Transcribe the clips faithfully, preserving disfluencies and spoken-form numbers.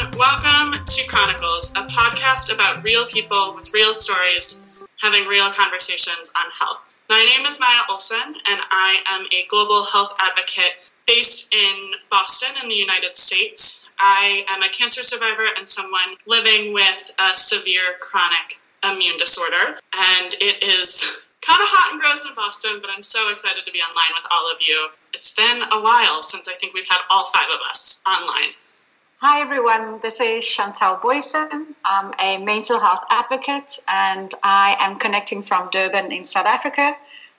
everyone. Welcome to Chronicles, a podcast about real people with real stories, having real conversations on health. My name is Maya Olson, and I am a global health advocate based in Boston in the United States. I am a cancer survivor and someone living with a severe chronic immune disorder, and it is kind of hot and gross in Boston, but I'm so excited to be online with all of you. It's been a while since I think we've had all five of us online. Hi everyone, this is Chantal Boysen. I'm a mental health advocate and I am connecting from Durban in South Africa.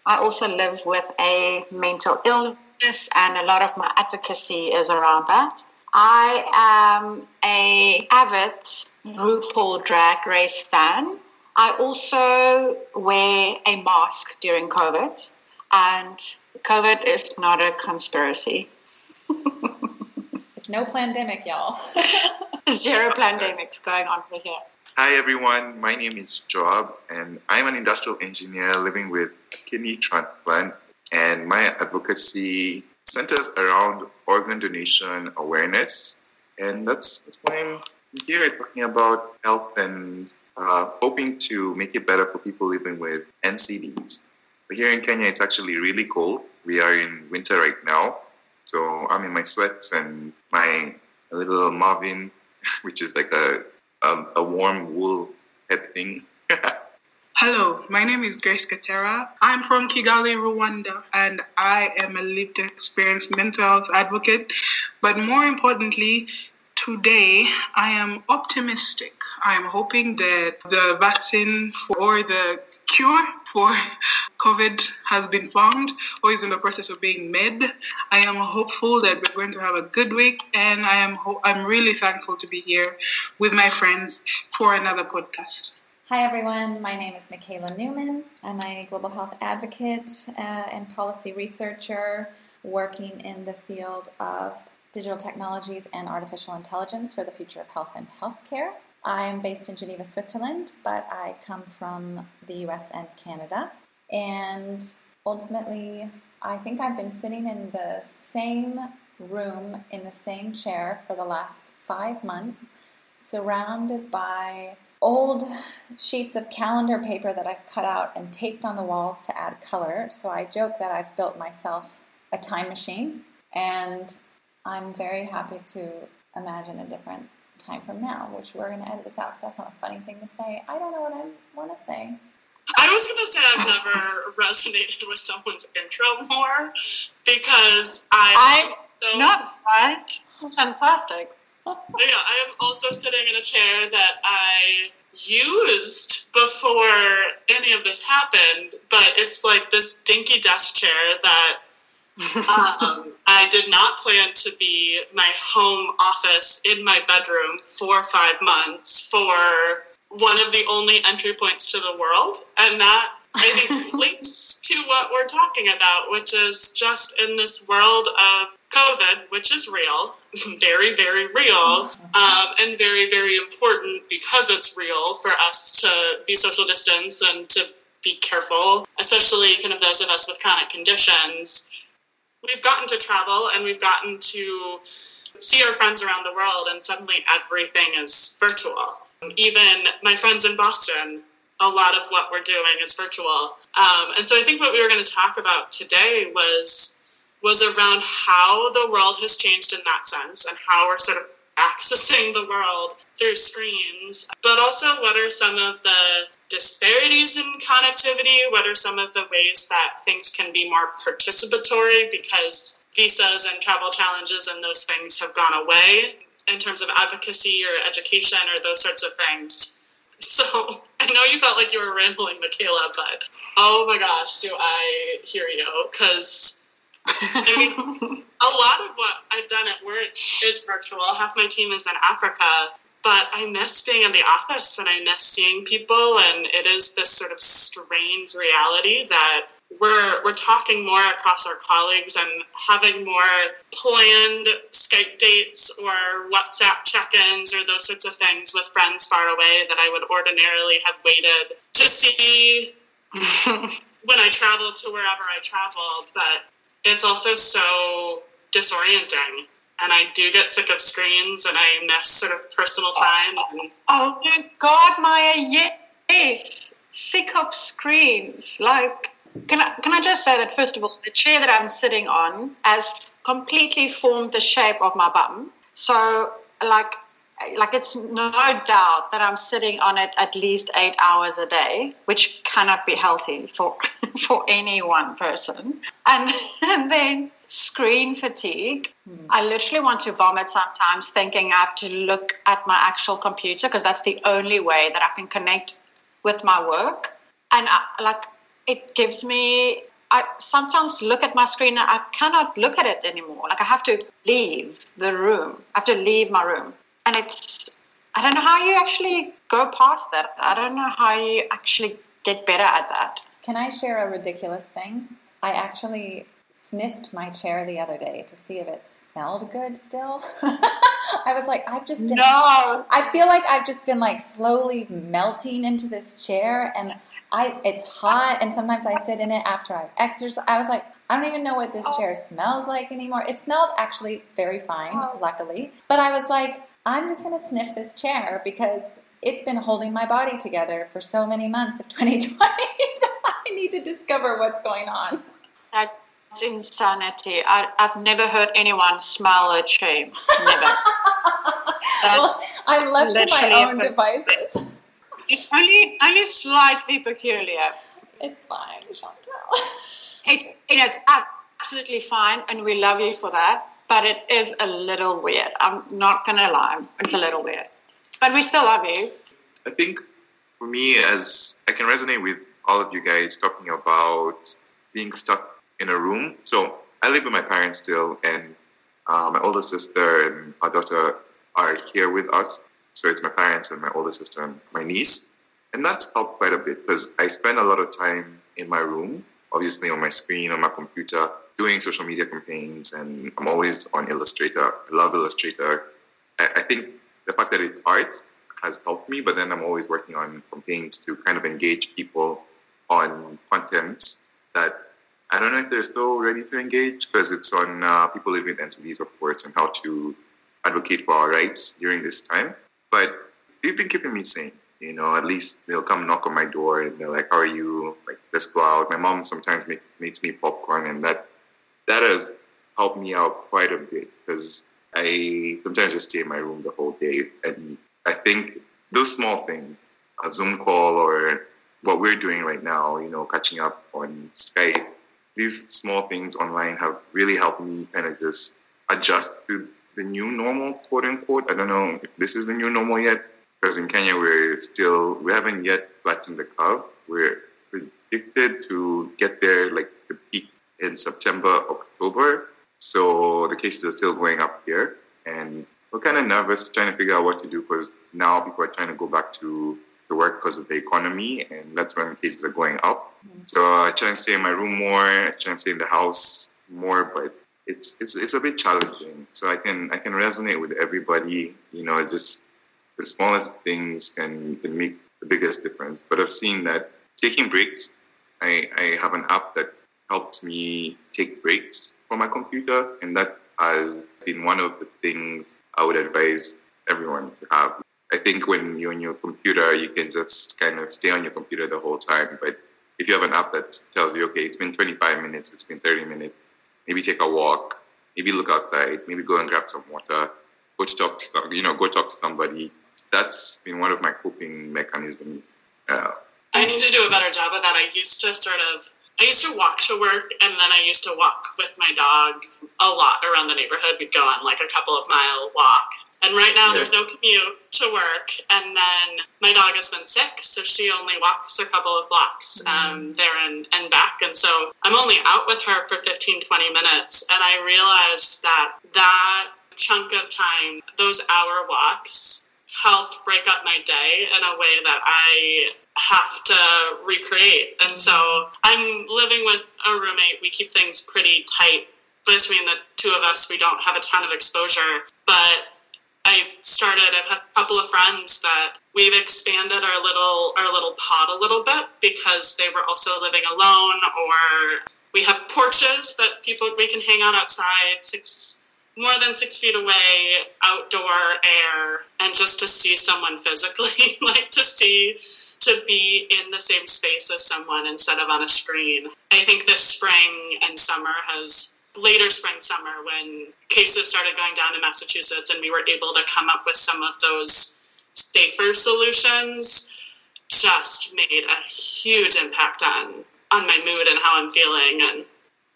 I also live with a mental illness and a lot of my advocacy is around that. I am an avid RuPaul Drag Race fan. I also wear a mask during COVID, and COVID is not a conspiracy. It's no pandemic, y'all. Zero pandemics going on over here. Hi, everyone. My name is Joab, and I'm an industrial engineer living with kidney transplant, and my advocacy centers around organ donation awareness, and that's, that's why I'm here talking about health and Uh, hoping to make it better for people living with N C Ds. But here in Kenya, it's actually really cold. We are in winter right now. So I'm in my sweats and my little Marvin, which is like a, a, a warm wool head thing. Hello, my name is Grace Katera. I'm from Kigali, Rwanda, and I am a lived experience mental health advocate. But more importantly, today, I am optimistic. I am hoping that the vaccine for, or the cure for COVID has been found or is in the process of being made. I am hopeful that we're going to have a good week, and I am ho- I'm really thankful to be here with my friends for another podcast. Hi, everyone. My name is Michaela Newman. I'm a global health advocate uh, and policy researcher working in the field of digital technologies and artificial intelligence for the future of health and healthcare. I'm based in Geneva, Switzerland, but I come from the U S and Canada. And ultimately, I think I've been sitting in the same room, in the same chair for the last five months, surrounded by old sheets of calendar paper that I've cut out and taped on the walls to add color. So I joke that I've built myself a time machine, and I'm very happy to imagine a different time from now, which we're going to edit this out because that's not a funny thing to say. I don't know what I want to say. I was going to say I've never resonated with someone's intro more because I... I'm not right. It's fantastic. Yeah, I am also sitting in a chair that I used before any of this happened, but it's like this dinky desk chair that um, I did not plan to be my home office in my bedroom for five months for one of the only entry points to the world. And that, I think, links to what we're talking about, which is just in this world of COVID, which is real, very, very real, um, and very, very important because it's real for us to be social distance and to be careful, especially kind of those of us with chronic conditions. We've gotten to travel and we've gotten to see our friends around the world, and suddenly everything is virtual. Even my friends in Boston, a lot of what we're doing is virtual. Um, and so I think what we were going to talk about today was was around how the world has changed in that sense and how we're sort of accessing the world through screens, but also what are some of the disparities in connectivity, what are some of the ways that things can be more participatory because visas and travel challenges and those things have gone away in terms of advocacy or education or those sorts of things. So I know you felt like you were rambling, Michaela, but oh my gosh, do I hear you, because I mean, a lot of what I've done at work is virtual. Half my team is in Africa. But I miss being in the office, and I miss seeing people, and it is this sort of strange reality that we're we're talking more across our colleagues and having more planned Skype dates or WhatsApp check-ins or those sorts of things with friends far away that I would ordinarily have waited to see when I traveled to wherever I traveled. But it's also so disorienting and I do get sick of screens, and I miss sort of personal time. And oh my God, Maya, yes, sick of screens. Like, can I can I just say that first of all, the chair that I'm sitting on has completely formed the shape of my bum. So, like, like it's no doubt that I'm sitting on it at least eight hours a day, which cannot be healthy for for any one person. And and then screen fatigue. Mm. I literally want to vomit sometimes thinking I have to look at my actual computer because that's the only way that I can connect with my work. And I, like, it gives me, I sometimes look at my screen and I cannot look at it anymore. Like, I have to leave the room. I have to leave my room. And it's, I don't know how you actually go past that. I don't know how you actually get better at that. Can I share a ridiculous thing? I actually sniffed my chair the other day to see if it smelled good still. I was like, I've just been, no. I feel like I've just been like slowly melting into this chair, and I it's hot, and sometimes I sit in it after I've exercised. I was like, I don't even know what this oh. chair smells like anymore. It smelled actually very fine, oh. luckily. But I was like, I'm just going to sniff this chair because it's been holding my body together for so many months of twenty twenty that I need to discover what's going on. That's insanity. I, I've never heard anyone smell a chair. Never. Well, I'm left to my own devices. It's only only slightly peculiar. It's fine, Chantal. It's, it is absolutely fine, and we love you for that. But it is a little weird. I'm not going to lie. It's a little weird. But we still love you. I think for me, as I can resonate with all of you guys talking about being stuck in a room. So I live with my parents still, and uh, my older sister and our daughter are here with us. So it's my parents and my older sister and my niece. And that's helped quite a bit because I spend a lot of time in my room, obviously on my screen, on my computer, doing social media campaigns, and I'm always on Illustrator. I love Illustrator. I, I think the fact that it's art has helped me, but then I'm always working on campaigns to kind of engage people on content that I don't know if they're still ready to engage, because it's on uh, people living with entities, of course, and how to advocate for our rights during this time. But they've been keeping me sane. You know, at least they'll come knock on my door and they're like, how are you? Like, let's go out. My mom sometimes make, makes me popcorn, and that That has helped me out quite a bit because I sometimes just stay in my room the whole day. And I think those small things, a Zoom call or what we're doing right now, you know, catching up on Skype, these small things online have really helped me kind of just adjust to the new normal, quote unquote. I don't know if this is the new normal yet, because in Kenya, we're still, we haven't yet flattened the curve. We're predicted to get there, like the peak, in September, October. So the cases are still going up here. And we're kind of nervous trying to figure out what to do because now people are trying to go back to, to work because of the economy. And that's when cases are going up. Mm-hmm. So I try and stay in my room more. I try and stay in the house more. But it's it's it's a bit challenging. So I can I can resonate with everybody. You know, just the smallest things can, can make the biggest difference. But I've seen that taking breaks, I, I have an app that helps me take breaks from my computer, and that has been one of the things I would advise everyone to have. I think when you're on your computer, you can just kind of stay on your computer the whole time, but if you have an app that tells you, okay, it's been twenty-five minutes, it's been thirty minutes, maybe take a walk, maybe look outside, maybe go and grab some water, go to talk to some, you know, go talk to somebody. That's been one of my coping mechanisms. Uh, I need to do a better job of that. I used to sort of I used to walk to work, and then I used to walk with my dog a lot around the neighborhood. We'd go on like a couple of mile walk. And right now yeah. there's no commute to work. And then my dog has been sick, so she only walks a couple of blocks um, there and, and back. And so I'm only out with her for fifteen, twenty minutes. And I realized that that chunk of time, those hour walks, helped break up my day in a way that I have to recreate. And so I'm living with a roommate. We keep things pretty tight between the two of us. We don't have a ton of exposure, but I started, I've had a couple of friends that we've expanded our little, our little pod a little bit because they were also living alone, or we have porches that people, we can hang out outside six, more than six feet away, outdoor air, and just to see someone physically, like to see, to be in the same space as someone instead of on a screen. I think this spring and summer has, later spring, summer, when cases started going down in Massachusetts and we were able to come up with some of those safer solutions, just made a huge impact on on my mood and how I'm feeling. And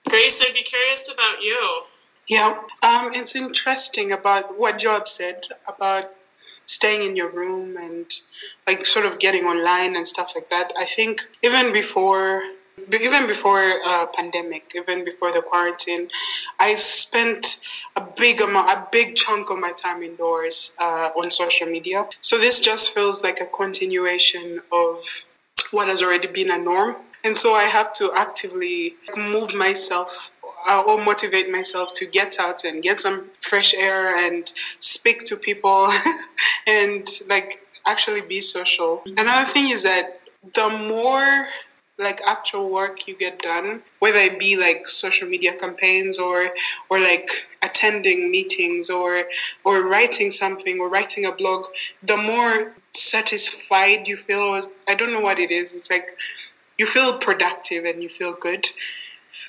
Grace, I'd be curious about you. Yeah, um, it's interesting about what Joab said about staying in your room and like sort of getting online and stuff like that. I think even before, even before uh, pandemic, even before the quarantine, I spent a big amount, a big chunk of my time indoors uh, on social media. So this just feels like a continuation of what has already been a norm. And so I have to actively move myself uh, or motivate myself to get out and get some fresh air and speak to people and like actually be social. Another thing is that the more like actual work you get done, whether it be like social media campaigns or or like attending meetings or or writing something or writing a blog, the more satisfied you feel. I don't know what it is. It's like you feel productive and you feel good.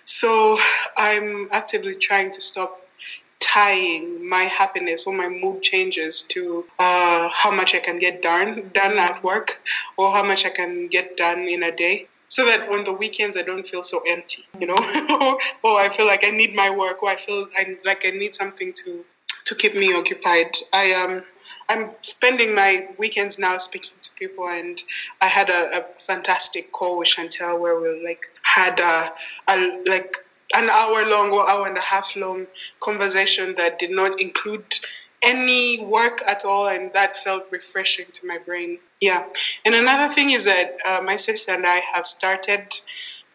So I'm actively trying to stop tying my happiness or my mood changes to uh, how much I can get done, done at work or how much I can get done in a day, so that on the weekends I don't feel so empty, you know? Or I feel like I need my work, or I feel I, like I need something to, to keep me occupied. I um, I'm spending my weekends now speaking to people, and I had a, a fantastic call with Chantal where we like had a, a like an hour long or hour and a half long conversation that did not include any work at all, and that felt refreshing to my brain. Yeah. And another thing is that uh, my sister and I have started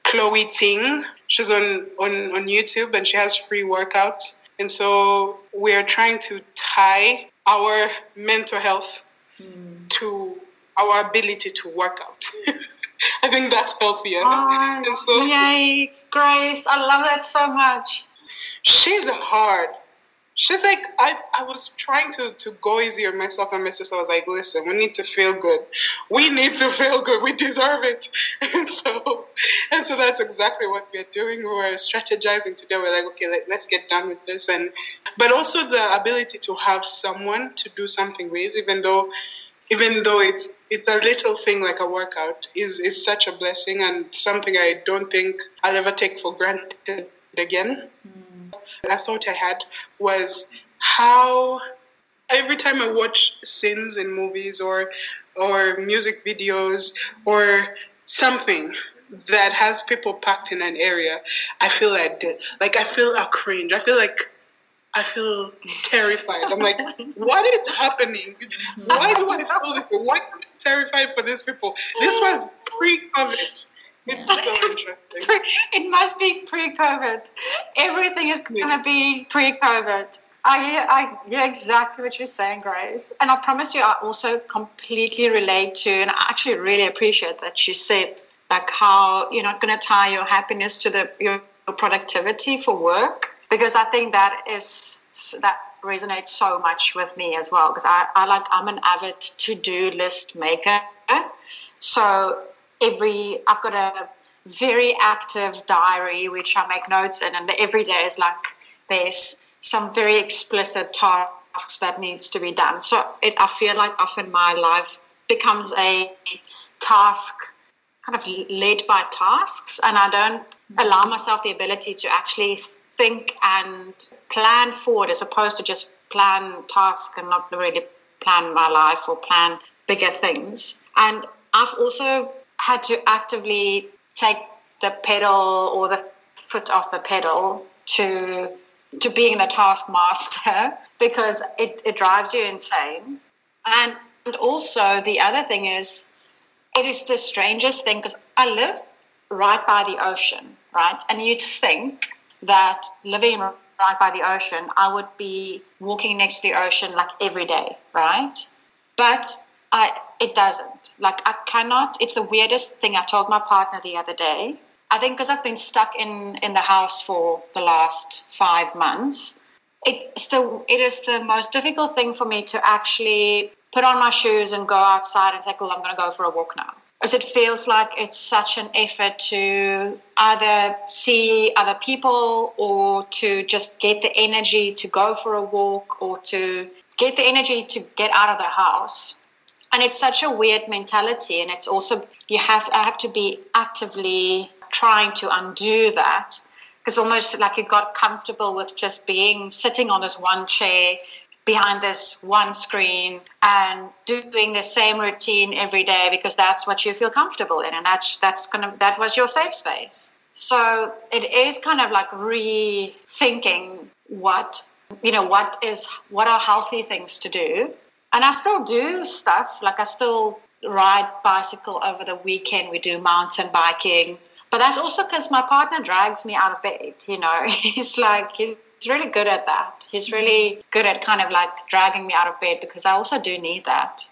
Chloe Ting. She's on, on, on YouTube, and she has free workouts. And so we're trying to tie our mental health mm. to our ability to work out. I think that's healthier. Oh, and so, yay, Grace, I love that so much. She's hard. She's like, I, I was trying to, to go easy on myself, and my sister was like, listen, we need to feel good. We need to feel good. We deserve it. And so and so that's exactly what we're doing. We're strategizing today. We're like, okay, let, let's get done with this. And but also the ability to have someone to do something with, even though even though it's it's a little thing like a workout, is is such a blessing and something I don't think I'll ever take for granted again. Mm. I thought I had was how every time I watch scenes in movies or or music videos or something that has people packed in an area, I feel like like I feel a cringe. I feel like I feel terrified. I'm like, what is happening? Why do I feel this? Why am I terrified for these people? This was pre-COVID. It's so interesting. It must be pre-COVID. Everything is yeah. going to be pre-COVID. I, I hear exactly what you're saying, Grace. And I promise you, I also completely relate to, and I actually really appreciate that she said, like how you're not going to tie your happiness to the your productivity for work, because I think that is that resonates so much with me as well, because I, I like, I'm an avid to-do list maker. So Every I've got a very active diary which I make notes in, and every day is like there's some very explicit tasks that needs to be done. So it, I feel like often my life becomes a task, kind of led by tasks, and I don't allow myself the ability to actually think and plan forward, as opposed to just plan task and not really plan my life or plan bigger things. And I've also had to actively take the pedal or the foot off the pedal to to being the taskmaster, because it, it drives you insane. And, and also the other thing is, it is the strangest thing, because I live right by the ocean, right? And you'd think that living right by the ocean, I would be walking next to the ocean like every day, right? But I, it doesn't. Like, I cannot. It's the weirdest thing. I told my partner the other day, I think because I've been stuck in, in the house for the last five months, it's the it is the most difficult thing for me to actually put on my shoes and go outside and take, well, I'm going to go for a walk now. Because it feels like it's such an effort to either see other people or to just get the energy to go for a walk or to get the energy to get out of the house. And it's such a weird mentality. And it's also, you have, I have to be actively trying to undo that. Because almost like you got comfortable with just being, sitting on this one chair behind this one screen and doing the same routine every day because that's what you feel comfortable in, and that's that's kind of that was your safe space. So it is kind of like rethinking what you know what is what are healthy things to do. And I still do stuff, like I still ride bicycle over the weekend, we do mountain biking, but that's also because my partner drags me out of bed, you know. He's like he's He's really good at that. He's really good at kind of like dragging me out of bed because I also do need that.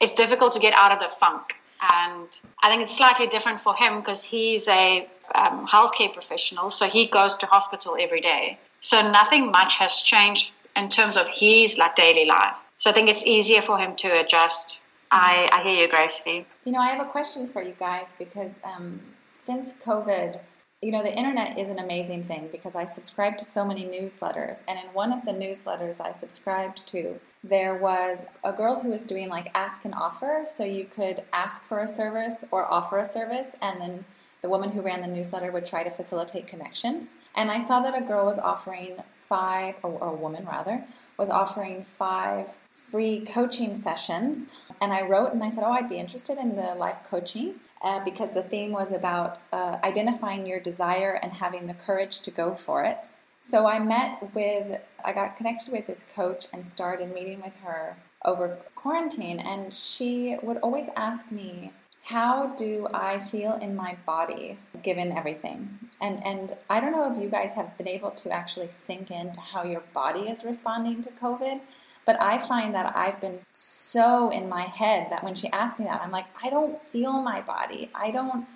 It's difficult to get out of the funk. And I think it's slightly different for him because he's a um, healthcare professional, so he goes to hospital every day. So nothing much has changed in terms of his like daily life. So I think it's easier for him to adjust. I, I hear you, Gracie. You know, I have a question for you guys because um, since COVID, you know, the internet is an amazing thing because I subscribed to so many newsletters, and in one of the newsletters I subscribed to, there was a girl who was doing like ask and offer, so you could ask for a service or offer a service, and then the woman who ran the newsletter would try to facilitate connections. And I saw that a girl was offering five, or, or a woman rather, was offering five free coaching sessions, and I wrote and I said, oh, I'd be interested in the life coaching. Uh, because the theme was about uh, identifying your desire and having the courage to go for it. So I met with, I got connected with this coach and started meeting with her over quarantine. And she would always ask me, how do I feel in my body given everything? And and I don't know if you guys have been able to actually sink into how your body is responding to COVID. But I find that I've been so in my head that when she asked me that, I'm like, I don't feel my body. I don't,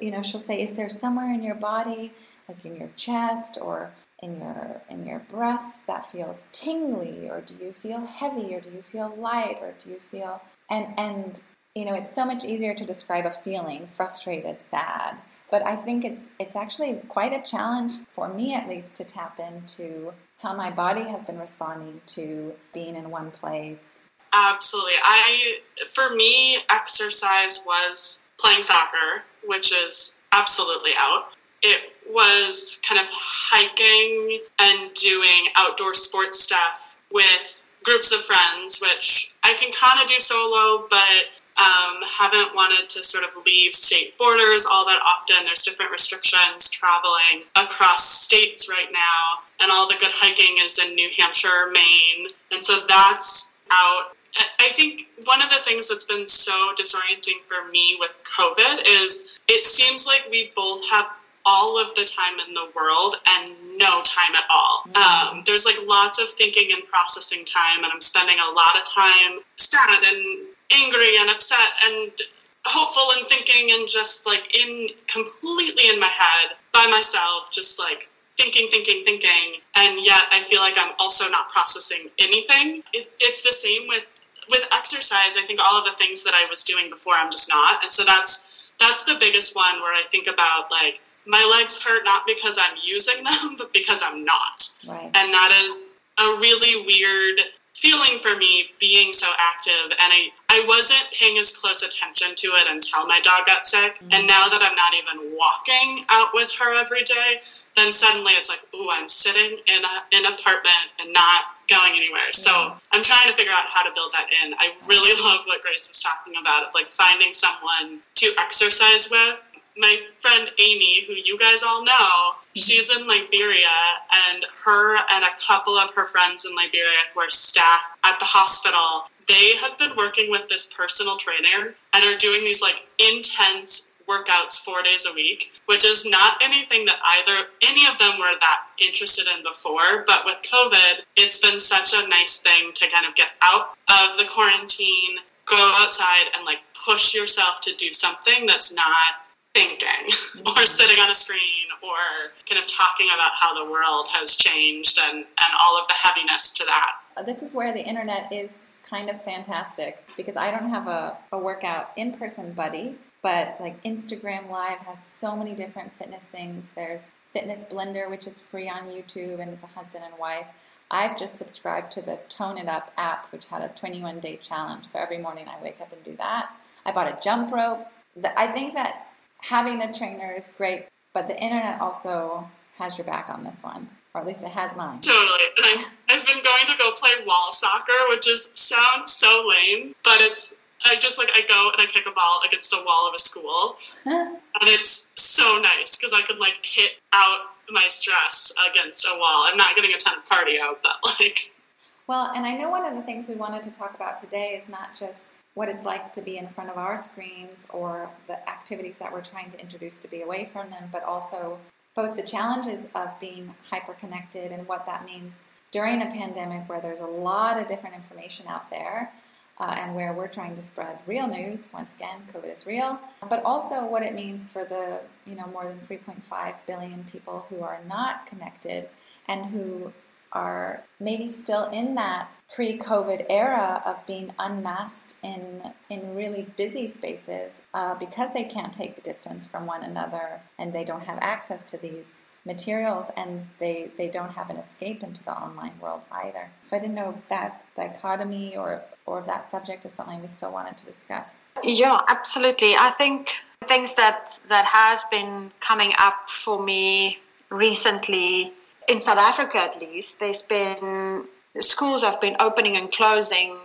you know, she'll say, is there somewhere in your body, like in your chest or in your in your breath that feels tingly, or do you feel heavy, or do you feel light, or do you feel, and, and you know, it's so much easier to describe a feeling, frustrated, sad. But I think it's it's actually quite a challenge, for me at least, to tap into how my body has been responding to being in one place. Absolutely. I, for me, exercise was playing soccer, which is absolutely out. It was kind of hiking and doing outdoor sports stuff with groups of friends, which I can kind of do solo, but um, haven't wanted to sort of leave state borders all that often. There's different restrictions traveling across states right now, and all the good hiking is in New Hampshire, Maine, and so that's out. I think one of the things that's been so disorienting for me with COVID is it seems like we both have all of the time in the world and no time at all. Um, there's like lots of thinking and processing time, and I'm spending a lot of time sad and angry and upset and hopeful and thinking and just like in completely in my head by myself, just like thinking, thinking, thinking. And yet I feel like I'm also not processing anything. It, it's the same with, with exercise. I think all of the things that I was doing before, I'm just not. And so that's, that's the biggest one where I think about like, my legs hurt not because I'm using them, but because I'm not. Right. And that is a really weird feeling for me, being so active, and I, I wasn't paying as close attention to it until my dog got sick, mm-hmm. and now that I'm not even walking out with her every day, then suddenly it's like, ooh, I'm sitting in a, an apartment and not going anywhere, yeah. So I'm trying to figure out how to build that in. I really love what Grace was talking about, of like finding someone to exercise with. My friend Amy, who you guys all know, she's in Liberia, and her and a couple of her friends in Liberia who are staff at the hospital, they have been working with this personal trainer and are doing these like intense workouts four days a week, which is not anything that either any of them were that interested in before. But with COVID, it's been such a nice thing to kind of get out of the quarantine, go outside and like push yourself to do something that's not thinking or sitting on a screen or kind of talking about how the world has changed and, and all of the heaviness to that. This is where the internet is kind of fantastic, because I don't have a, a workout in-person buddy, but like Instagram Live has so many different fitness things. There's Fitness Blender, which is free on YouTube, and it's a husband and wife. I've just subscribed to the Tone It Up app, which had a twenty-one day challenge. So every morning I wake up and do that. I bought a jump rope. The, I think that having a trainer is great, but the internet also has your back on this one, or at least it has mine. Totally. And I, I've been going to go play wall soccer, which is sounds so lame, but it's, I just like, I go and I kick a ball against the wall of a school, and it's so nice because I could like hit out my stress against a wall. I'm not getting a ton of cardio, but like. Well, and I know one of the things we wanted to talk about today is not just what it's like to be in front of our screens or the activities that we're trying to introduce to be away from them, but also both the challenges of being hyper-connected and what that means during a pandemic where there's a lot of different information out there. Uh, and where we're trying to spread real news. Once again, COVID is real, but also what it means for the, you know, more than three point five billion people who are not connected and who are maybe still in that pre-COVID era of being unmasked in in really busy spaces uh, because they can't take the distance from one another and they don't have access to these materials, and they, they don't have an escape into the online world either. So I didn't know if that dichotomy or or if that subject is something we still wanted to discuss. Yeah, absolutely. I think things that, that has been coming up for me recently, in South Africa at least, there's been, schools have been opening and closing,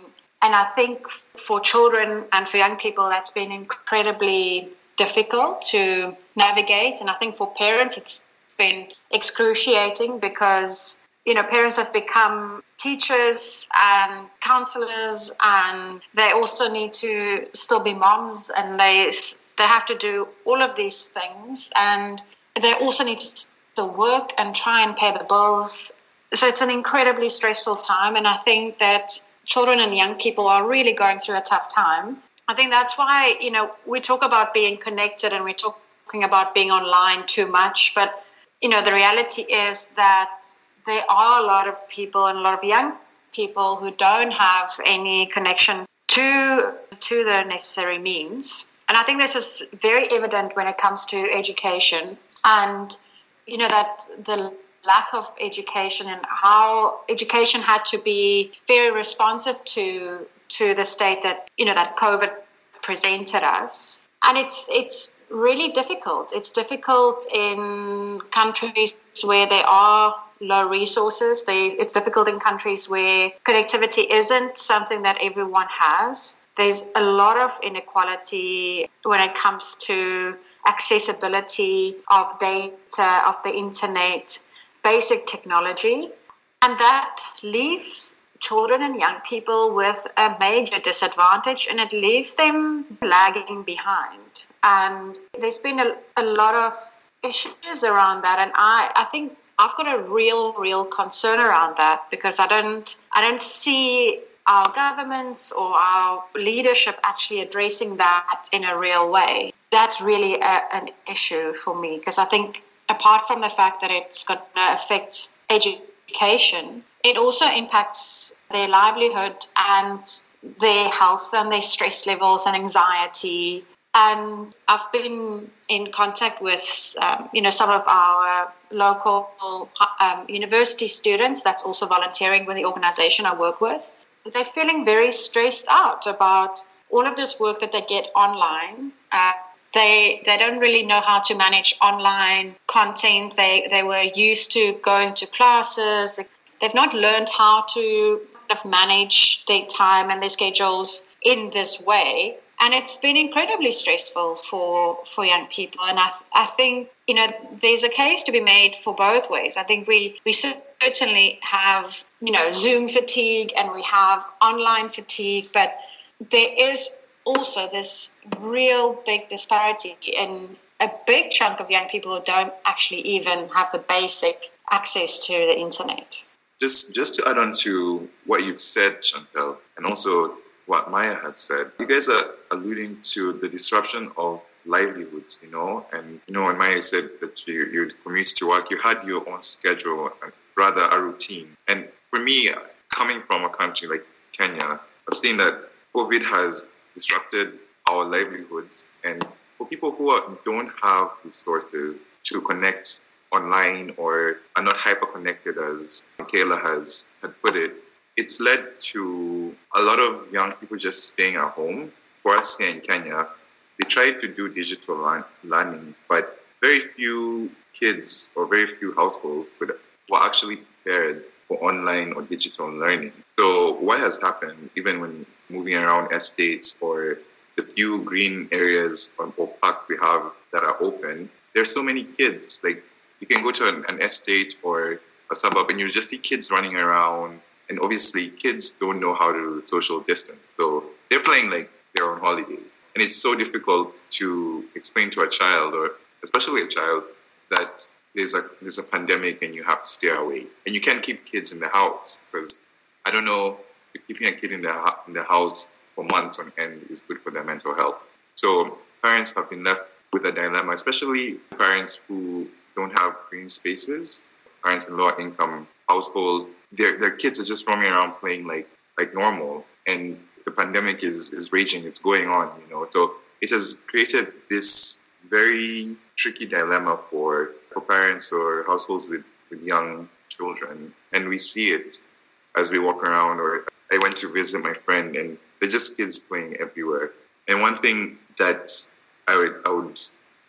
and I think for children and for young people that's been incredibly difficult to navigate, and I think for parents it's been excruciating because, you know, parents have become teachers and counselors, and they also need to still be moms, and they they have to do all of these things, and they also need to still work and try and pay the bills. So it's an incredibly stressful time, and I think that children and young people are really going through a tough time. I think that's why, you know, we talk about being connected and we're talking about being online too much, but you know, the reality is that there are a lot of people and a lot of young people who don't have any connection to to the necessary means. And I think this is very evident when it comes to education and, you know, that the lack of education and how education had to be very responsive to to the state that, you know, that COVID presented us. And it's it's really difficult. It's difficult in countries where there are low resources. They, it's difficult in countries where connectivity isn't something that everyone has. There's a lot of inequality when it comes to accessibility of data, of the internet, basic technology. And that leaves children and young people with a major disadvantage, and it leaves them lagging behind. And there's been a, a lot of issues around that, and I, I think I've got a real, real concern around that, because I don't I don't see our governments or our leadership actually addressing that in a real way. That's really a, an issue for me, because I think apart from the fact that it's going to affect education, it also impacts their livelihood and their health and their stress levels and anxiety. And I've been in contact with, um, you know, some of our local um, university students that's also volunteering with the organization I work with. They're feeling very stressed out about all of this work that they get online. Uh, They they don't really know how to manage online content. They they were used to going to classes. They've not learned how to manage their time and their schedules in this way. And it's been incredibly stressful for, for young people. And I I think, you know, there's a case to be made for both ways. I think we, we certainly have, you know, Zoom fatigue and we have online fatigue, but there is also this real big disparity in a big chunk of young people who don't actually even have the basic access to the internet. Just just to add on to what you've said, Chantal, and also what Maya has said, you guys are alluding to the disruption of livelihoods, you know. And, you know, when Maya said that you, you'd commute to work, you had your own schedule, and rather a routine. And for me, coming from a country like Kenya, I've seen that COVID has disrupted our livelihoods. And for people who are, don't have resources to connect online or are not hyper-connected, as Michaela has had put it, it's led to a lot of young people just staying at home. For us here in Kenya, they tried to do digital learning, but very few kids or very few households would, were actually prepared for online or digital learning. So what has happened, even when moving around estates or the few green areas or, or park we have that are open, there's so many kids. Like, you can go to an, an estate or a suburb and you just see kids running around. And obviously, kids don't know how to social distance. So they're playing like they're on holiday. And it's so difficult to explain to a child, or especially a child, that there's a there's a pandemic and you have to stay away. And you can't keep kids in the house, because I don't know if keeping a kid in the, in the house for months on end is good for their mental health. So parents have been left with a dilemma, especially parents who don't have green spaces, parents in lower income households. Their their kids are just roaming around playing like like normal, and the pandemic is, is raging. It's going on, you know. So it has created this very tricky dilemma for, for parents or households with, with young children. And we see it as we walk around, or I went to visit my friend and they're just kids playing everywhere. And one thing that I would I would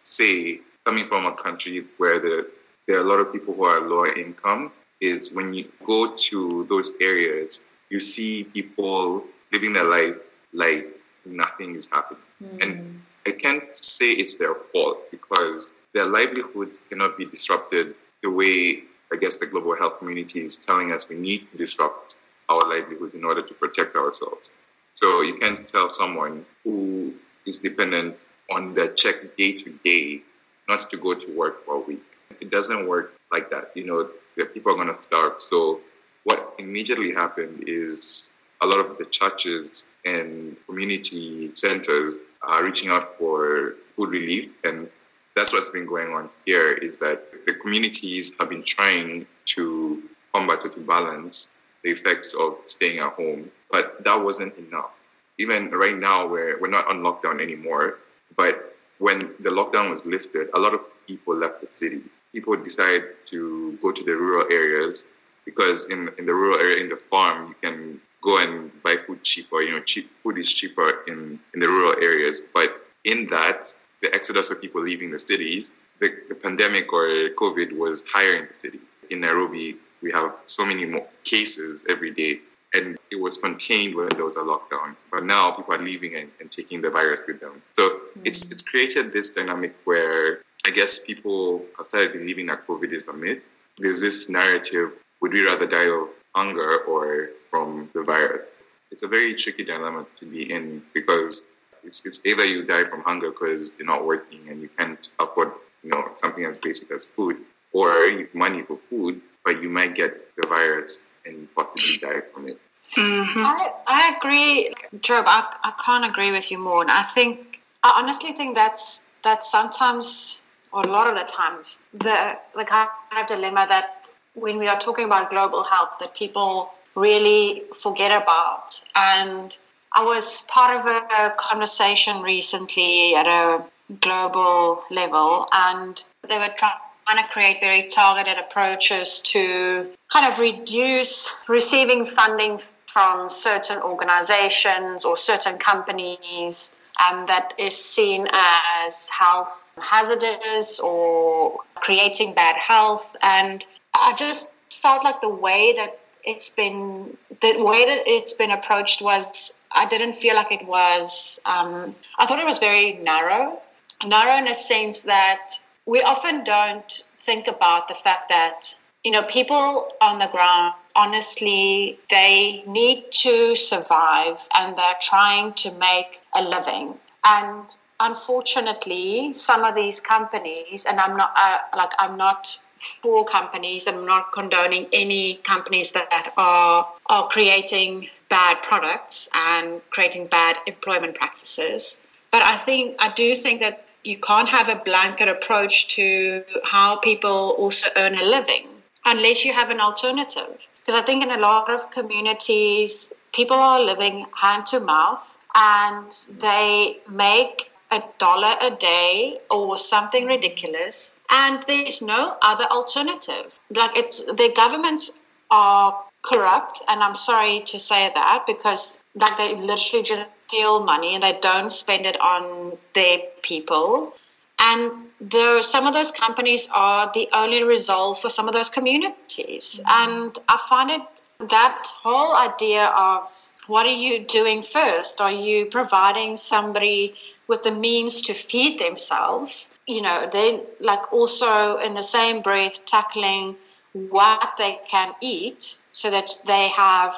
say, coming from a country where the, there are a lot of people who are lower income, is when you go to those areas, you see people living their life like nothing is happening. Mm. And I can't say it's their fault, because their livelihoods cannot be disrupted the way, I guess, the global health community is telling us we need to disrupt our livelihoods in order to protect ourselves. So you can't tell someone who is dependent on their check day to day not to go to work for a week. It doesn't work like that. You know, that people are going to starve. So what immediately happened is a lot of the churches and community centers are reaching out for food relief. And that's what's been going on here, is that the communities have been trying to combat or to balance the effects of staying at home. But that wasn't enough. Even right now, we're, we're not on lockdown anymore. But when the lockdown was lifted, a lot of people left the city. People decide to go to the rural areas, because in, in the rural area, in the farm, you can go and buy food cheaper. You know, cheap food is cheaper in, in the rural areas. But in that, the exodus of people leaving the cities, the, the pandemic or COVID was higher in the city. In Nairobi, we have so many more cases every day, and it was contained when there was a lockdown. But now people are leaving and, and taking the virus with them. So mm-hmm. it's it's created this dynamic where I guess people have started believing that COVID is a myth. There's this narrative, would we rather die of hunger or from the virus? It's a very tricky dilemma to be in, because it's, it's either you die from hunger because you're not working and you can't afford, you know, something as basic as food, or you have money for food, but you might get the virus and possibly die from it. Mm-hmm. I, I agree, Joab. I, I can't agree with you more. And I think, I honestly think that's, that's sometimes, or a lot of the times, the, the kind of dilemma that when we are talking about global health that people really forget about. And I was part of a conversation recently at a global level, and they were trying to create very targeted approaches to kind of reduce receiving funding from certain organizations or certain companies um, that is seen as health hazardous or creating bad health. And I just felt like the way that it's been, the way that it's been approached was, I didn't feel like it was, um, I thought it was very narrow, narrow in a sense that we often don't think about the fact that, you know, people on the ground, honestly, they need to survive and they're trying to make a living. And unfortunately, some of these companies, and I'm not, uh, like, I'm not, for companies, and I'm not condoning any companies that, that are are creating bad products and creating bad employment practices. But I think I do think that you can't have a blanket approach to how people also earn a living unless you have an alternative. Because I think in a lot of communities, people are living hand to mouth and they make a dollar a day or something ridiculous. And there's no other alternative. Like it's the governments are corrupt. And I'm sorry to say that because like they literally just steal money and they don't spend it on their people. And the, some of those companies are the only resolve for some of those communities. Mm-hmm. And I find it, that whole idea of what are you doing first? Are you providing somebody with the means to feed themselves? You know, they like also in the same breath tackling what they can eat so that they have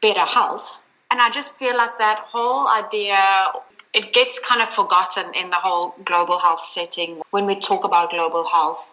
better health. And I just feel like that whole idea, it gets kind of forgotten in the whole global health setting. When we talk about global health,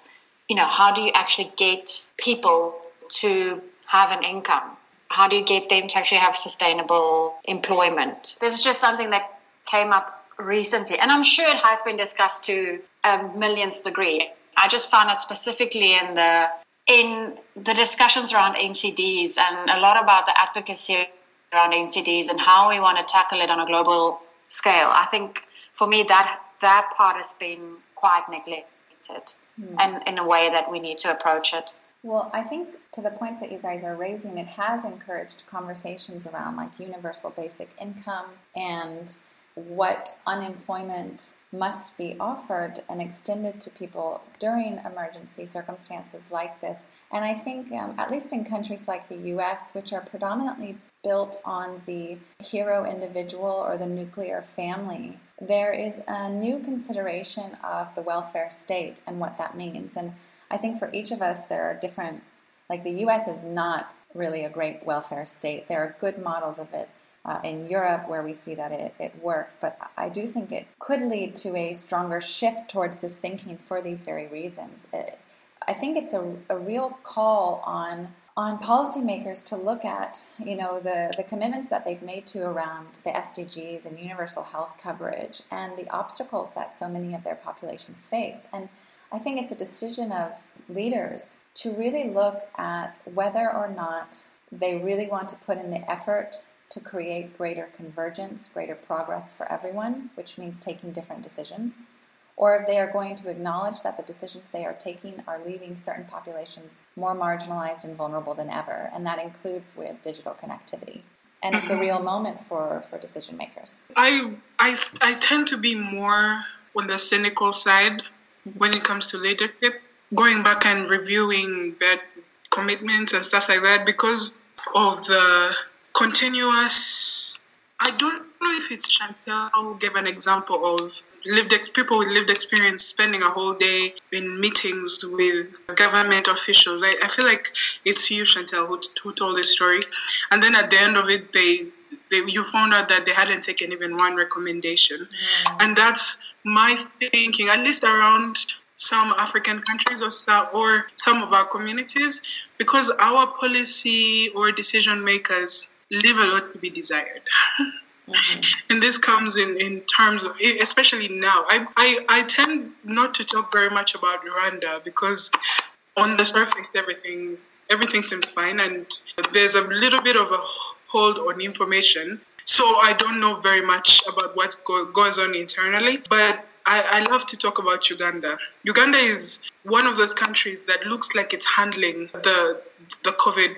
you know, how do you actually get people to have an income? How do you get them to actually have sustainable employment? This is just something that came up recently, and I'm sure it has been discussed to a millionth degree. I just found it specifically in the in the discussions around N C Ds and a lot about the advocacy around N C Ds and how we want to tackle it on a global scale. I think for me that that part has been quite neglected mm. and in a way that we need to approach it. Well, I think to the points that you guys are raising, it has encouraged conversations around like universal basic income and what unemployment must be offered and extended to people during emergency circumstances like this. And I think, um, at least in countries like the U S, which are predominantly built on the hero individual or the nuclear family, there is a new consideration of the welfare state and what that means. And I think for each of us, there are different, like the U S is not really a great welfare state. There are good models of it. Uh, in Europe where we see that it, it works. But I do think it could lead to a stronger shift towards this thinking for these very reasons. It, I think it's a, a real call on on policymakers to look at, you know, the, the commitments that they've made to around the S D Gs and universal health coverage and the obstacles that so many of their populations face. And I think it's a decision of leaders to really look at whether or not they really want to put in the effort to create greater convergence, greater progress for everyone, which means taking different decisions, or if they are going to acknowledge that the decisions they are taking are leaving certain populations more marginalized and vulnerable than ever, and that includes with digital connectivity. And it's a real moment for, for decision makers. I, I, I tend to be more on the cynical side when it comes to leadership, going back and reviewing their commitments and stuff like that because of the continuous, I don't know if it's Chantal who gave an example of lived ex- people with lived experience spending a whole day in meetings with government officials. I, I feel like it's you, Chantal, who, who told this story. And then at the end of it, they, they you found out that they hadn't taken even one recommendation. Mm. And that's my thinking, at least around some African countries or some, or some of our communities, because our policy or decision makers leave a lot to be desired. Mm-hmm. And this comes in, in terms of, especially now, I, I, I tend not to talk very much about Rwanda because on the surface, everything everything seems fine and there's a little bit of a hold on information. So I don't know very much about what go, goes on internally, but I, I love to talk about Uganda. Uganda is one of those countries that looks like it's handling the the COVID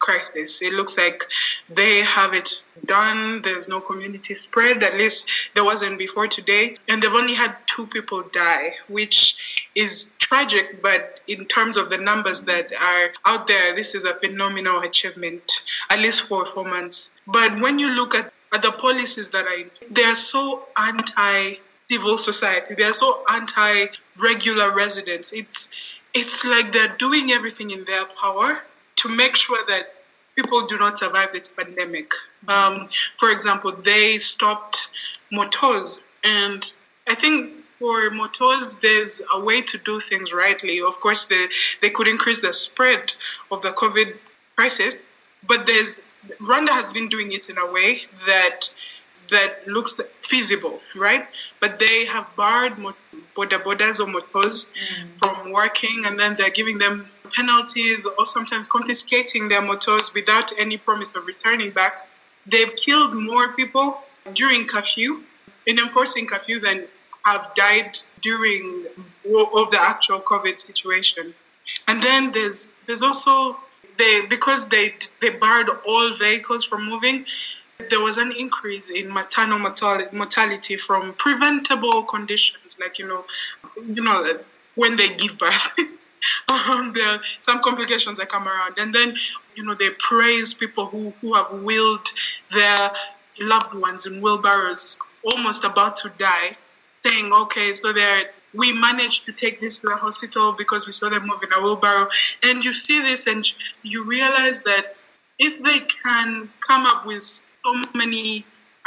crisis. It looks like they have it done. There's no community spread, at least there wasn't before today. And they've only had two people die, which is tragic, but in terms of the numbers that are out there, this is a phenomenal achievement, at least for four months. But when you look at, at the policies that are in, they are so anti-civil society. They are so anti-regular residents. It's, it's like they're doing everything in their power to make sure that people do not survive this pandemic. Um, for example, they stopped motors. And I think for motors, there's a way to do things rightly. Of course, they, they could increase the spread of the COVID crisis, but there's Rwanda has been doing it in a way that that looks feasible, right? But they have barred motors. boda bodas or motos mm. from working, and then they're giving them penalties or sometimes confiscating their motos without any promise of returning back. They've killed more people during curfew, in enforcing curfew, than have died during of the actual COVID situation. And then there's there's also, they because they they barred all vehicles from moving, there was an increase in maternal mortality from preventable conditions, like, you know, you know when they give birth. Um, there are some complications that come around. And then, you know, they praise people who, who have wheeled their loved ones in wheelbarrows almost about to die, saying, okay, so they're, we managed to take this to the hospital because we saw them move in a wheelbarrow. And you see this and you realize that if they can come up with so many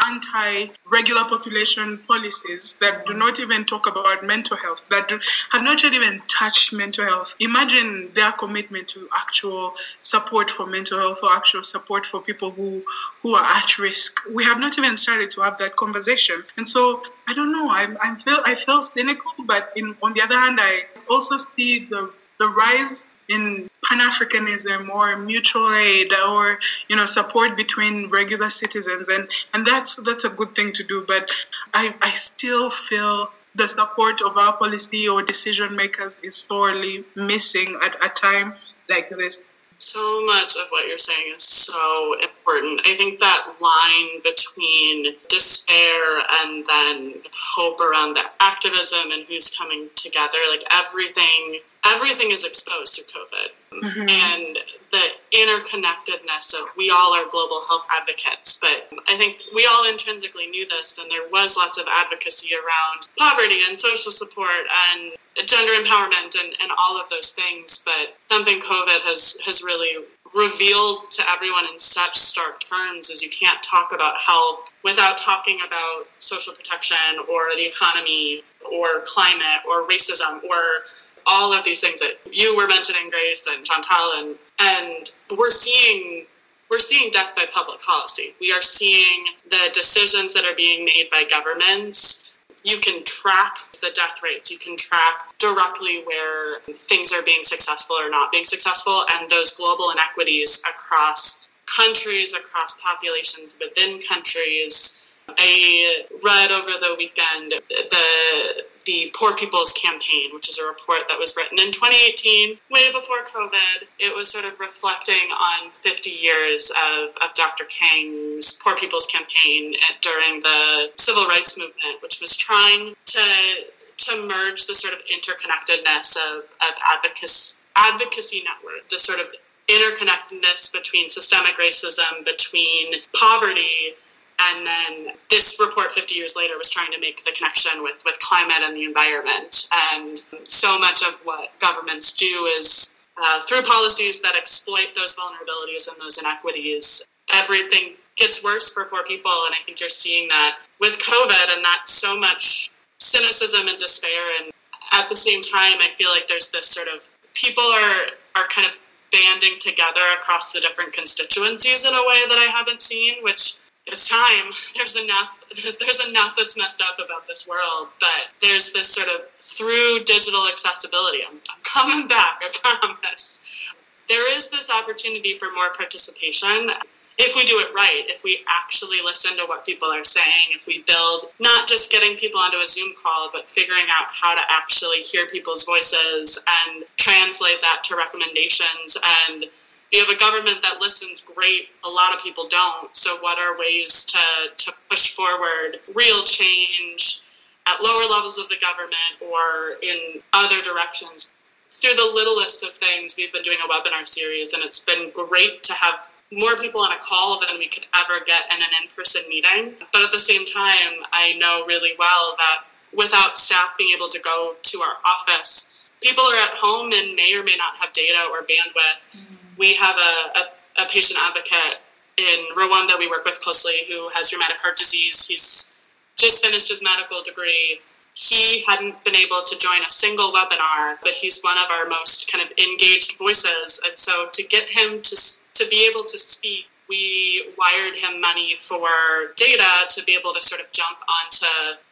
anti-regular population policies that do not even talk about mental health, that do, have not yet even touched mental health. Imagine their commitment to actual support for mental health or actual support for people who, who are at risk. We have not even started to have that conversation. And so, I don't know, I, I feel I feel cynical, but in, on the other hand, I also see the the rise in Pan-Africanism or mutual aid or, you know, support between regular citizens. And, and that's that's a good thing to do. But I, I still feel the support of our policy or decision makers is sorely missing at a time like this. So much of what you're saying is so important. I think that line between despair and then hope around the activism and who's coming together, like everything, everything is exposed to COVID. Mm-hmm. And the interconnectedness of, we all are global health advocates, but I think we all intrinsically knew this, and there was lots of advocacy around poverty and social support and gender empowerment and, and all of those things, but something COVID has, has really revealed to everyone in such stark terms is you can't talk about health without talking about social protection or the economy or climate or racism or all of these things that you were mentioning, Grace and Chantal, and, and we're seeing We're seeing death by public policy. We are seeing the decisions that are being made by governments. You can track the death rates. You can track directly where things are being successful or not being successful. And those global inequities across countries, across populations within countries. I read over the weekend the the Poor People's Campaign, which is a report that was written in twenty eighteen, way before COVID. It was sort of reflecting on fifty years of, of Doctor Kang's Poor People's Campaign at, during the civil rights movement, which was trying to to merge the sort of interconnectedness of, of advocacy, advocacy network, the sort of interconnectedness between systemic racism, between poverty. And then this report fifty years later was trying to make the connection with, with climate and the environment. And so much of what governments do is uh, through policies that exploit those vulnerabilities and those inequities, everything gets worse for poor people. And I think you're seeing that with COVID, and that's so much cynicism and despair. And at the same time, I feel like there's this sort of people are are kind of banding together across the different constituencies in a way that I haven't seen, which... It's time. There's enough. There's enough that's messed up about this world, but there's this sort of through digital accessibility. I'm, I'm coming back, I promise. There is this opportunity for more participation if we do it right, if we actually listen to what people are saying, if we build not just getting people onto a Zoom call, but figuring out how to actually hear people's voices and translate that to recommendations. And you have a government that listens, great. A lot of people don't. So what are ways to, to push forward real change at lower levels of the government or in other directions? Through the littlest of things, we've been doing a webinar series, and it's been great to have more people on a call than we could ever get in an in-person meeting. But at the same time, I know really well that without staff being able to go to our office, people are at home and may or may not have data or bandwidth. We have a, a, a patient advocate in Rwanda we work with closely who has rheumatic heart disease. He's just finished his medical degree. He hadn't been able to join a single webinar, but he's one of our most kind of engaged voices. And so to get him to, to be able to speak, we wired him money for data to be able to sort of jump onto,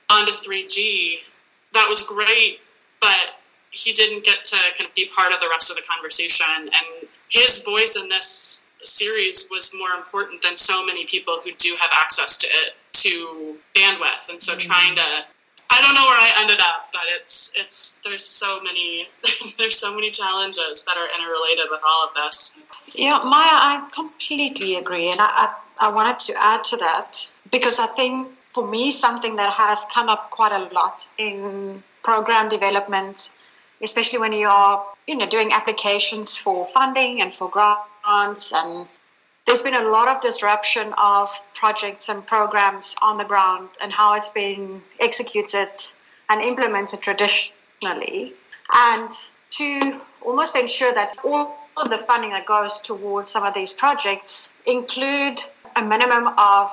onto three G. that was great, but he didn't get to kind of be part of the rest of the conversation. And his voice in this series was more important than so many people who do have access to it, to bandwidth. And so mm-hmm. trying to, I don't know where I ended up, but it's, it's, there's so many, there's so many challenges that are interrelated with all of this. Yeah, Maya, I completely agree. And I, I, I wanted to add to that, because I think for me, something that has come up quite a lot in program development, especially when you are, you know, doing applications for funding and for grants, and there's been a lot of disruption of projects and programs on the ground and how it's being executed and implemented traditionally. And to almost ensure that all of the funding that goes towards some of these projects include a minimum of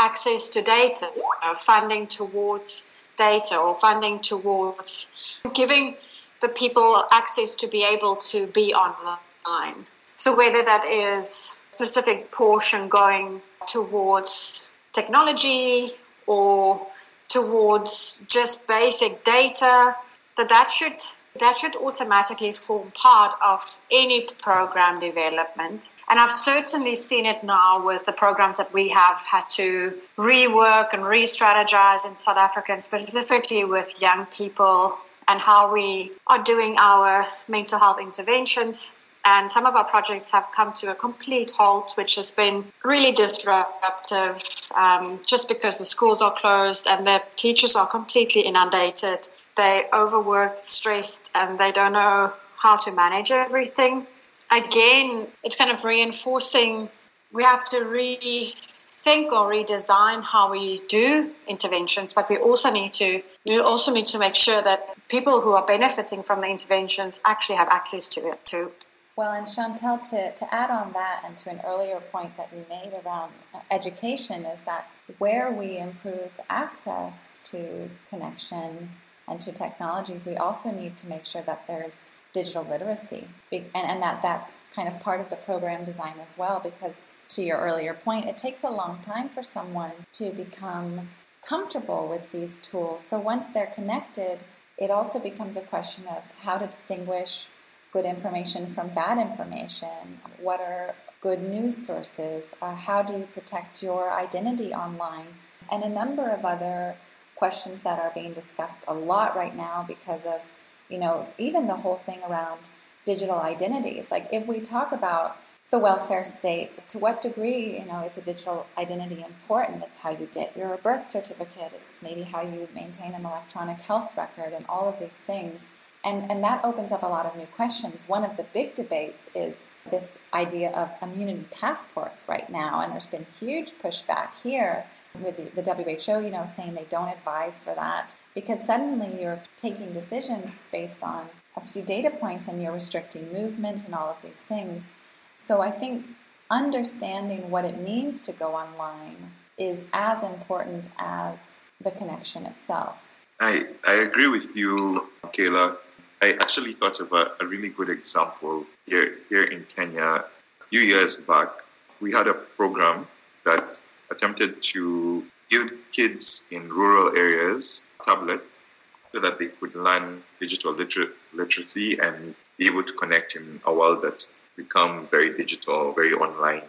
access to data, you know, funding towards data or funding towards giving the people access to be able to be online. So whether that is a specific portion going towards technology or towards just basic data, that that should, that should automatically form part of any program development. And I've certainly seen it now with the programs that we have had to rework and re-strategize in South Africa, and specifically with young people, and how we are doing our mental health interventions. And some of our projects have come to a complete halt, which has been really disruptive, um, just because the schools are closed and the teachers are completely inundated. They're overworked, stressed, and they don't know how to manage everything. Again, it's kind of reinforcing we have to really think or redesign how we do interventions, but we also need to we also need to make sure that people who are benefiting from the interventions actually have access to it too. Well, and Chantal, to, to add on that and to an earlier point that we made around education, is that where we improve access to connection and to technologies, we also need to make sure that there's digital literacy, and, and that that's kind of part of the program design as well, because to your earlier point, it takes a long time for someone to become comfortable with these tools. So once they're connected, it also becomes a question of how to distinguish good information from bad information. What are good news sources? Uh, how do you protect your identity online? And a number of other questions that are being discussed a lot right now because of, you know, even the whole thing around digital identities. Like if we talk about the welfare state, to what degree, you know, is a digital identity important? It's how you get your birth certificate. It's maybe how you maintain an electronic health record and all of these things. And, and that opens up a lot of new questions. One of the big debates is this idea of immunity passports right now. And there's been huge pushback here with the, the W H O, you know, saying they don't advise for that, because suddenly you're taking decisions based on a few data points and you're restricting movement and all of these things. So I think understanding what it means to go online is as important as the connection itself. I, I agree with you, Michaela. I actually thought of a, a really good example here, here in Kenya. A few years back, we had a program that attempted to give kids in rural areas tablets so that they could learn digital liter- literacy and be able to connect in a world that's become very digital, very online.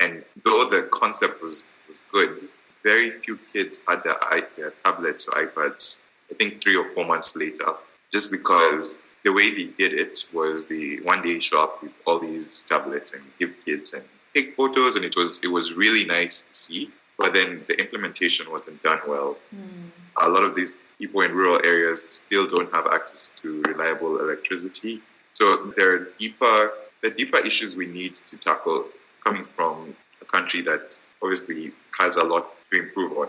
And though the concept was, was good, very few kids had their, their tablets or iPads, I think three or four months later, just because the way they did it was they one day show up with all these tablets and give kids and take photos, and it was it was really nice to see, but then the implementation wasn't done well. Mm. A lot of these people in rural areas still don't have access to reliable electricity. So there are deeper The deeper issues we need to tackle coming from a country that obviously has a lot to improve on.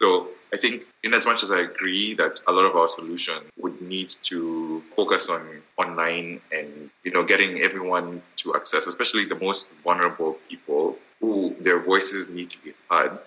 So I think in as much as I agree that a lot of our solution would need to focus on online and, you know, getting everyone to access, especially the most vulnerable people who their voices need to be heard,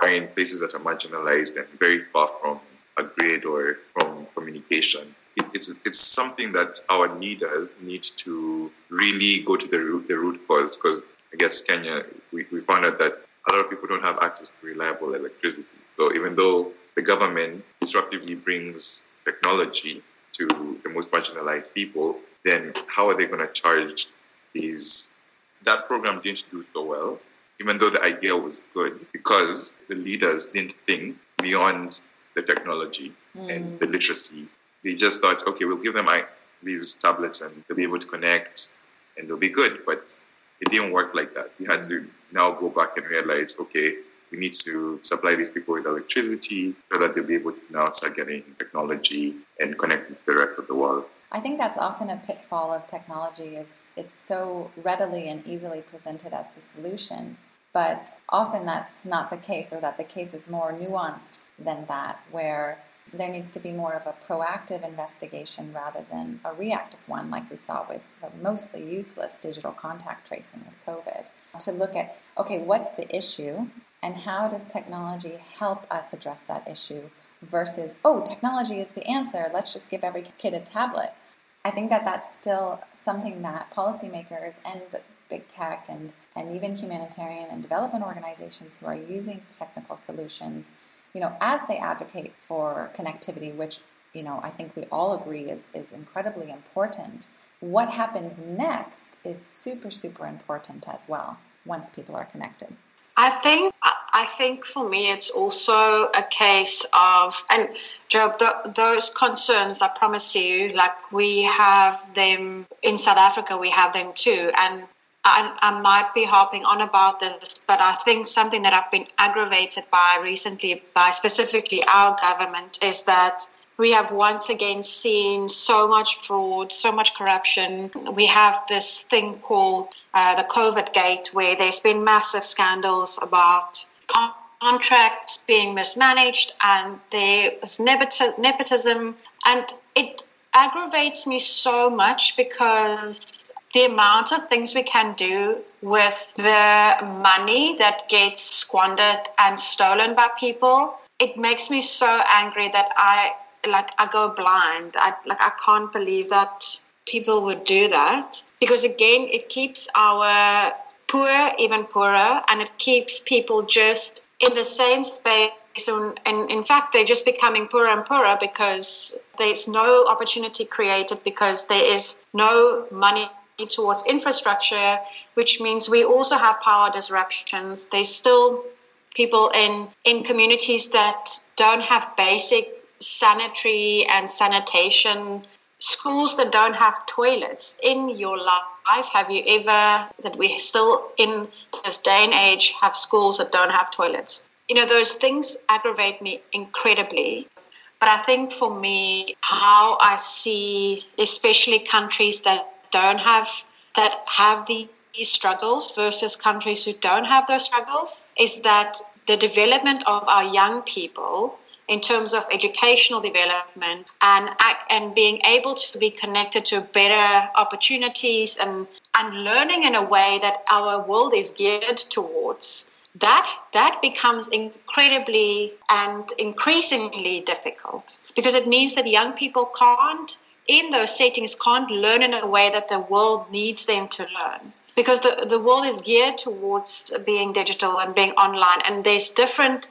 are in places that are marginalized and very far from a grid or from communication. It, it's it's something that our leaders need to really go to the root, the root cause, because I guess Kenya, we, we found out that a lot of people don't have access to reliable electricity. So even though the government disruptively brings technology technology to the most marginalized people, then how are they going to charge these? That program didn't do so well, even though the idea was good, because the leaders didn't think beyond the technology mm. and the literacy. They just thought, okay, we'll give them I, these tablets and they'll be able to connect and they'll be good. But it didn't work like that. We had mm. to now go back and realize, okay, we need to supply these people with electricity so that they'll be able to now start getting technology and connecting to the rest of the world. I think that's often a pitfall of technology, is it's so readily and easily presented as the solution. But often that's not the case, or that the case is more nuanced than that, where there needs to be more of a proactive investigation rather than a reactive one, like we saw with the mostly useless digital contact tracing with COVID, to look at, okay, what's the issue and how does technology help us address that issue, versus, oh, technology is the answer, let's just give every kid a tablet. I think that that's still something that policymakers and the big tech and, and even humanitarian and development organizations who are using technical solutions, you know, as they advocate for connectivity, which, you know, I think we all agree is, is incredibly important, what happens next is super, super important as well, once people are connected. I think I think for me it's also a case of, and Job, the, those concerns, I promise you, like we have them in South Africa, we have them too, and I, I might be harping on about this, but I think something that I've been aggravated by recently, by specifically our government, is that we have once again seen so much fraud, so much corruption. We have this thing called uh, the COVID gate, where there's been massive scandals about contracts being mismanaged, and there's nepotism. And it aggravates me so much, because the amount of things we can do with the money that gets squandered and stolen by people, it makes me so angry that I... Like, I go blind. I, like, I can't believe that people would do that. Because, again, it keeps our poor even poorer, and it keeps people just in the same space. And, and, in fact, they're just becoming poorer and poorer, because there's no opportunity created, because there is no money towards infrastructure, which means we also have power disruptions. There's still people in, in communities that don't have basic sanitary and sanitation, schools that don't have toilets. In your life, have you ever, that we still in this day and age have schools that don't have toilets? You know, those things aggravate me incredibly. But I think for me, how I see, especially countries that don't have, that have these struggles versus countries who don't have those struggles, is that the development of our young people in terms of educational development and and being able to be connected to better opportunities and, and learning in a way that our world is geared towards, that that becomes incredibly and increasingly difficult, because it means that young people can't, in those settings, can't learn in a way that the world needs them to learn. Because the, the world is geared towards being digital and being online, and there's different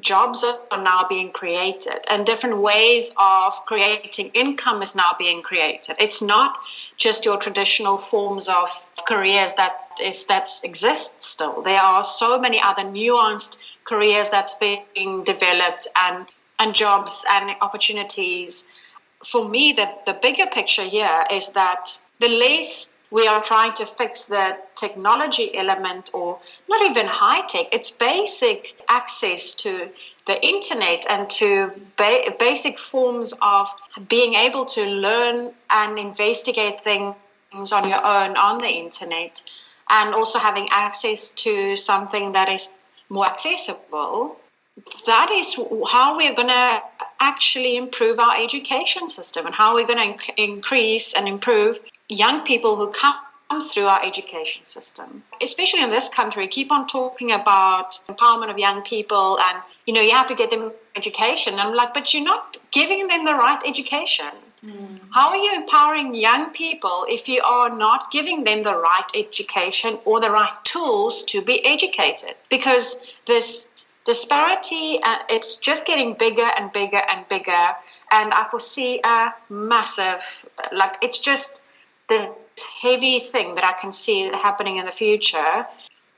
jobs are now being created, and different ways of creating income is now being created. It's not just your traditional forms of careers that is that exist still. There are so many other nuanced careers that's being developed, and and jobs and opportunities. For me, the, the bigger picture here is that the less we are trying to fix the technology element, or not even high tech, it's basic access to the internet and to ba- basic forms of being able to learn and investigate things on your own on the internet, and also having access to something that is more accessible. That is how we're going to actually improve our education system, and how we're going to inc- increase and improve young people who come through our education system. Especially in this country, keep on talking about empowerment of young people, and, you know, you have to get them education. I'm like, but you're not giving them the right education. Mm. How are you empowering young people if you are not giving them the right education or the right tools to be educated? Because this Disparity, uh, it's just getting bigger and bigger and bigger. And I foresee a massive, like, it's just this heavy thing that I can see happening in the future.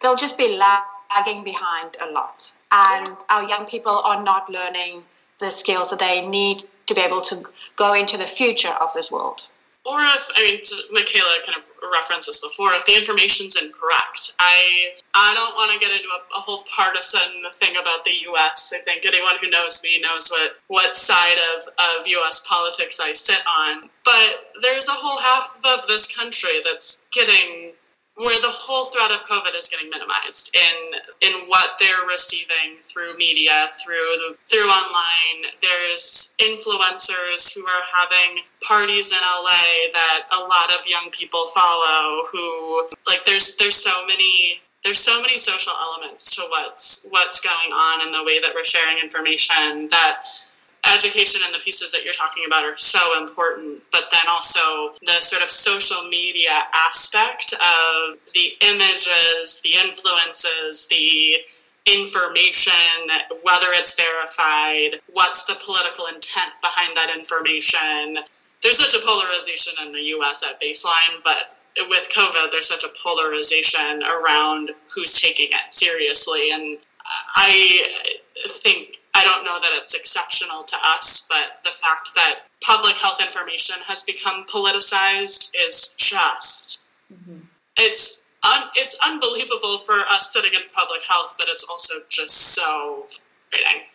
They'll just be lagging behind a lot. And our young people are not learning the skills that they need to be able to go into the future of this world. Or if, I mean, Michaela kind of referenced this before, if the information's incorrect. I I don't want to get into a, a whole partisan thing about the U S. I think anyone who knows me knows what, what side of, of U S politics I sit on. But there's a whole half of this country that's getting, where the whole threat of COVID is getting minimized in in what they're receiving through media, through the, through online. There's influencers who are having parties in L A that a lot of young people follow. Who like there's there's so many there's so many social elements to what's what's going on and the way that we're sharing information. That education and the pieces that you're talking about are so important, but then also the sort of social media aspect of the images, the influences, the information, whether it's verified, what's the political intent behind that information. There's such a polarization in the U S at baseline, but with COVID, there's such a polarization around who's taking it seriously. And I think, I don't know that it's exceptional to us, but the fact that public health information has become politicized is just, mm-hmm. it's un- it's unbelievable for us sitting in public health, but it's also just so frustrating.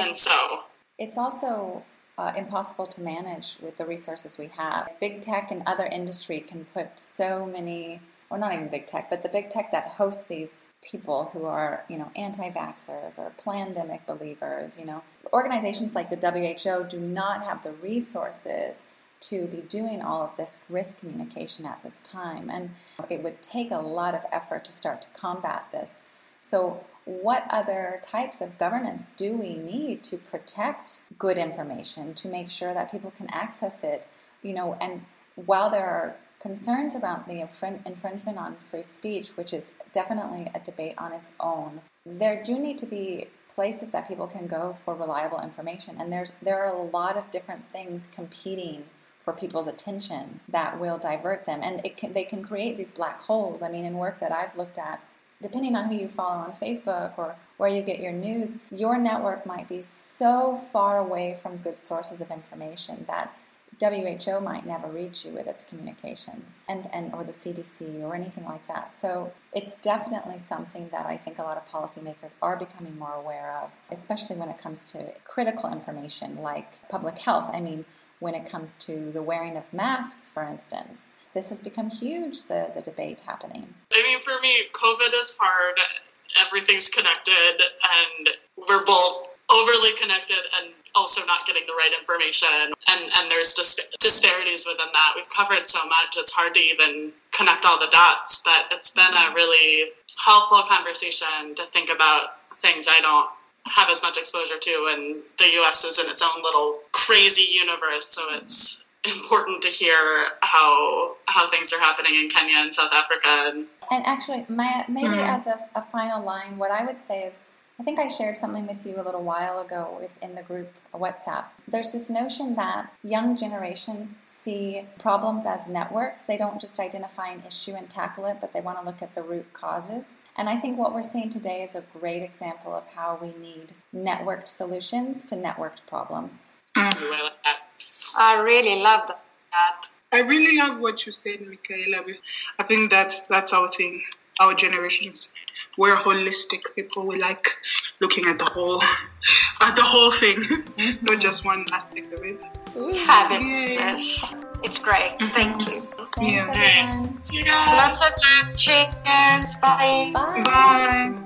And so... It's also uh, impossible to manage with the resources we have. Big tech and other industry can put so many... or not even big tech, but the big tech that hosts these people who are, you know, anti-vaxxers or pandemic believers, you know. Organizations like the W H O do not have the resources to be doing all of this risk communication at this time. And it would take a lot of effort to start to combat this. So what other types of governance do we need to protect good information, to make sure that people can access it, you know, and while there are concerns about the infringement on free speech, which is definitely a debate on its own, there do need to be places that people can go for reliable information. And there's there are a lot of different things competing for people's attention that will divert them. And it can, they can create these black holes. I mean, in work that I've looked at, depending on who you follow on Facebook or where you get your news, your network might be so far away from good sources of information that W H O might never reach you with its communications, and, and or the C D C or anything like that. So it's definitely something that I think a lot of policymakers are becoming more aware of, especially when it comes to critical information like public health. I mean, when it comes to the wearing of masks, for instance, this has become huge, the, the debate happening. I mean, for me, COVID is hard. Everything's connected, and we're both overly connected and also not getting the right information. And, and there's dis- disparities within that. We've covered so much, it's hard to even connect all the dots. But it's been a really helpful conversation to think about things I don't have as much exposure to. And the U S is in its own little crazy universe. So it's important to hear how how things are happening in Kenya and South Africa. And, and actually, Maya, maybe mm-hmm. as a, a final line, what I would say is, I think I shared something with you a little while ago within the group WhatsApp. There's this notion that young generations see problems as networks. They don't just identify an issue and tackle it, but they want to look at the root causes. And I think what we're seeing today is a great example of how we need networked solutions to networked problems. I really love that. I really love what you said, Michaela. I think that's, that's our thing. Our generations, we're holistic people. We like looking at the whole, at the whole thing, mm-hmm. not just one aspect of it. Ooh, fabulous! Yay. It's great. Mm-hmm. Thank you. Thanks, yeah. Everyone. Cheers. Lots of love. Cheers. Bye. Bye. Bye.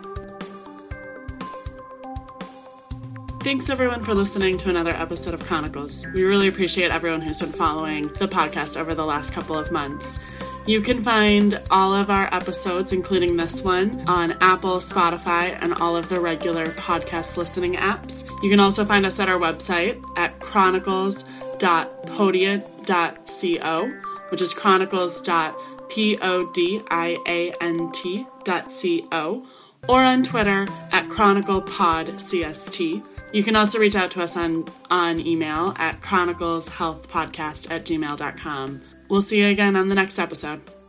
Thanks everyone for listening to another episode of Chronicles. We really appreciate everyone who's been following the podcast over the last couple of months. You can find all of our episodes, including this one, on Apple, Spotify, and all of the regular podcast listening apps. You can also find us at our website at chronicles dot podia dot co, which is chronicles dot p o d i a n t dot c o, or on Twitter at Chronicle Pod C S T. You can also reach out to us on, on email at chronicles health podcast at gmail dot com. We'll see you again on the next episode.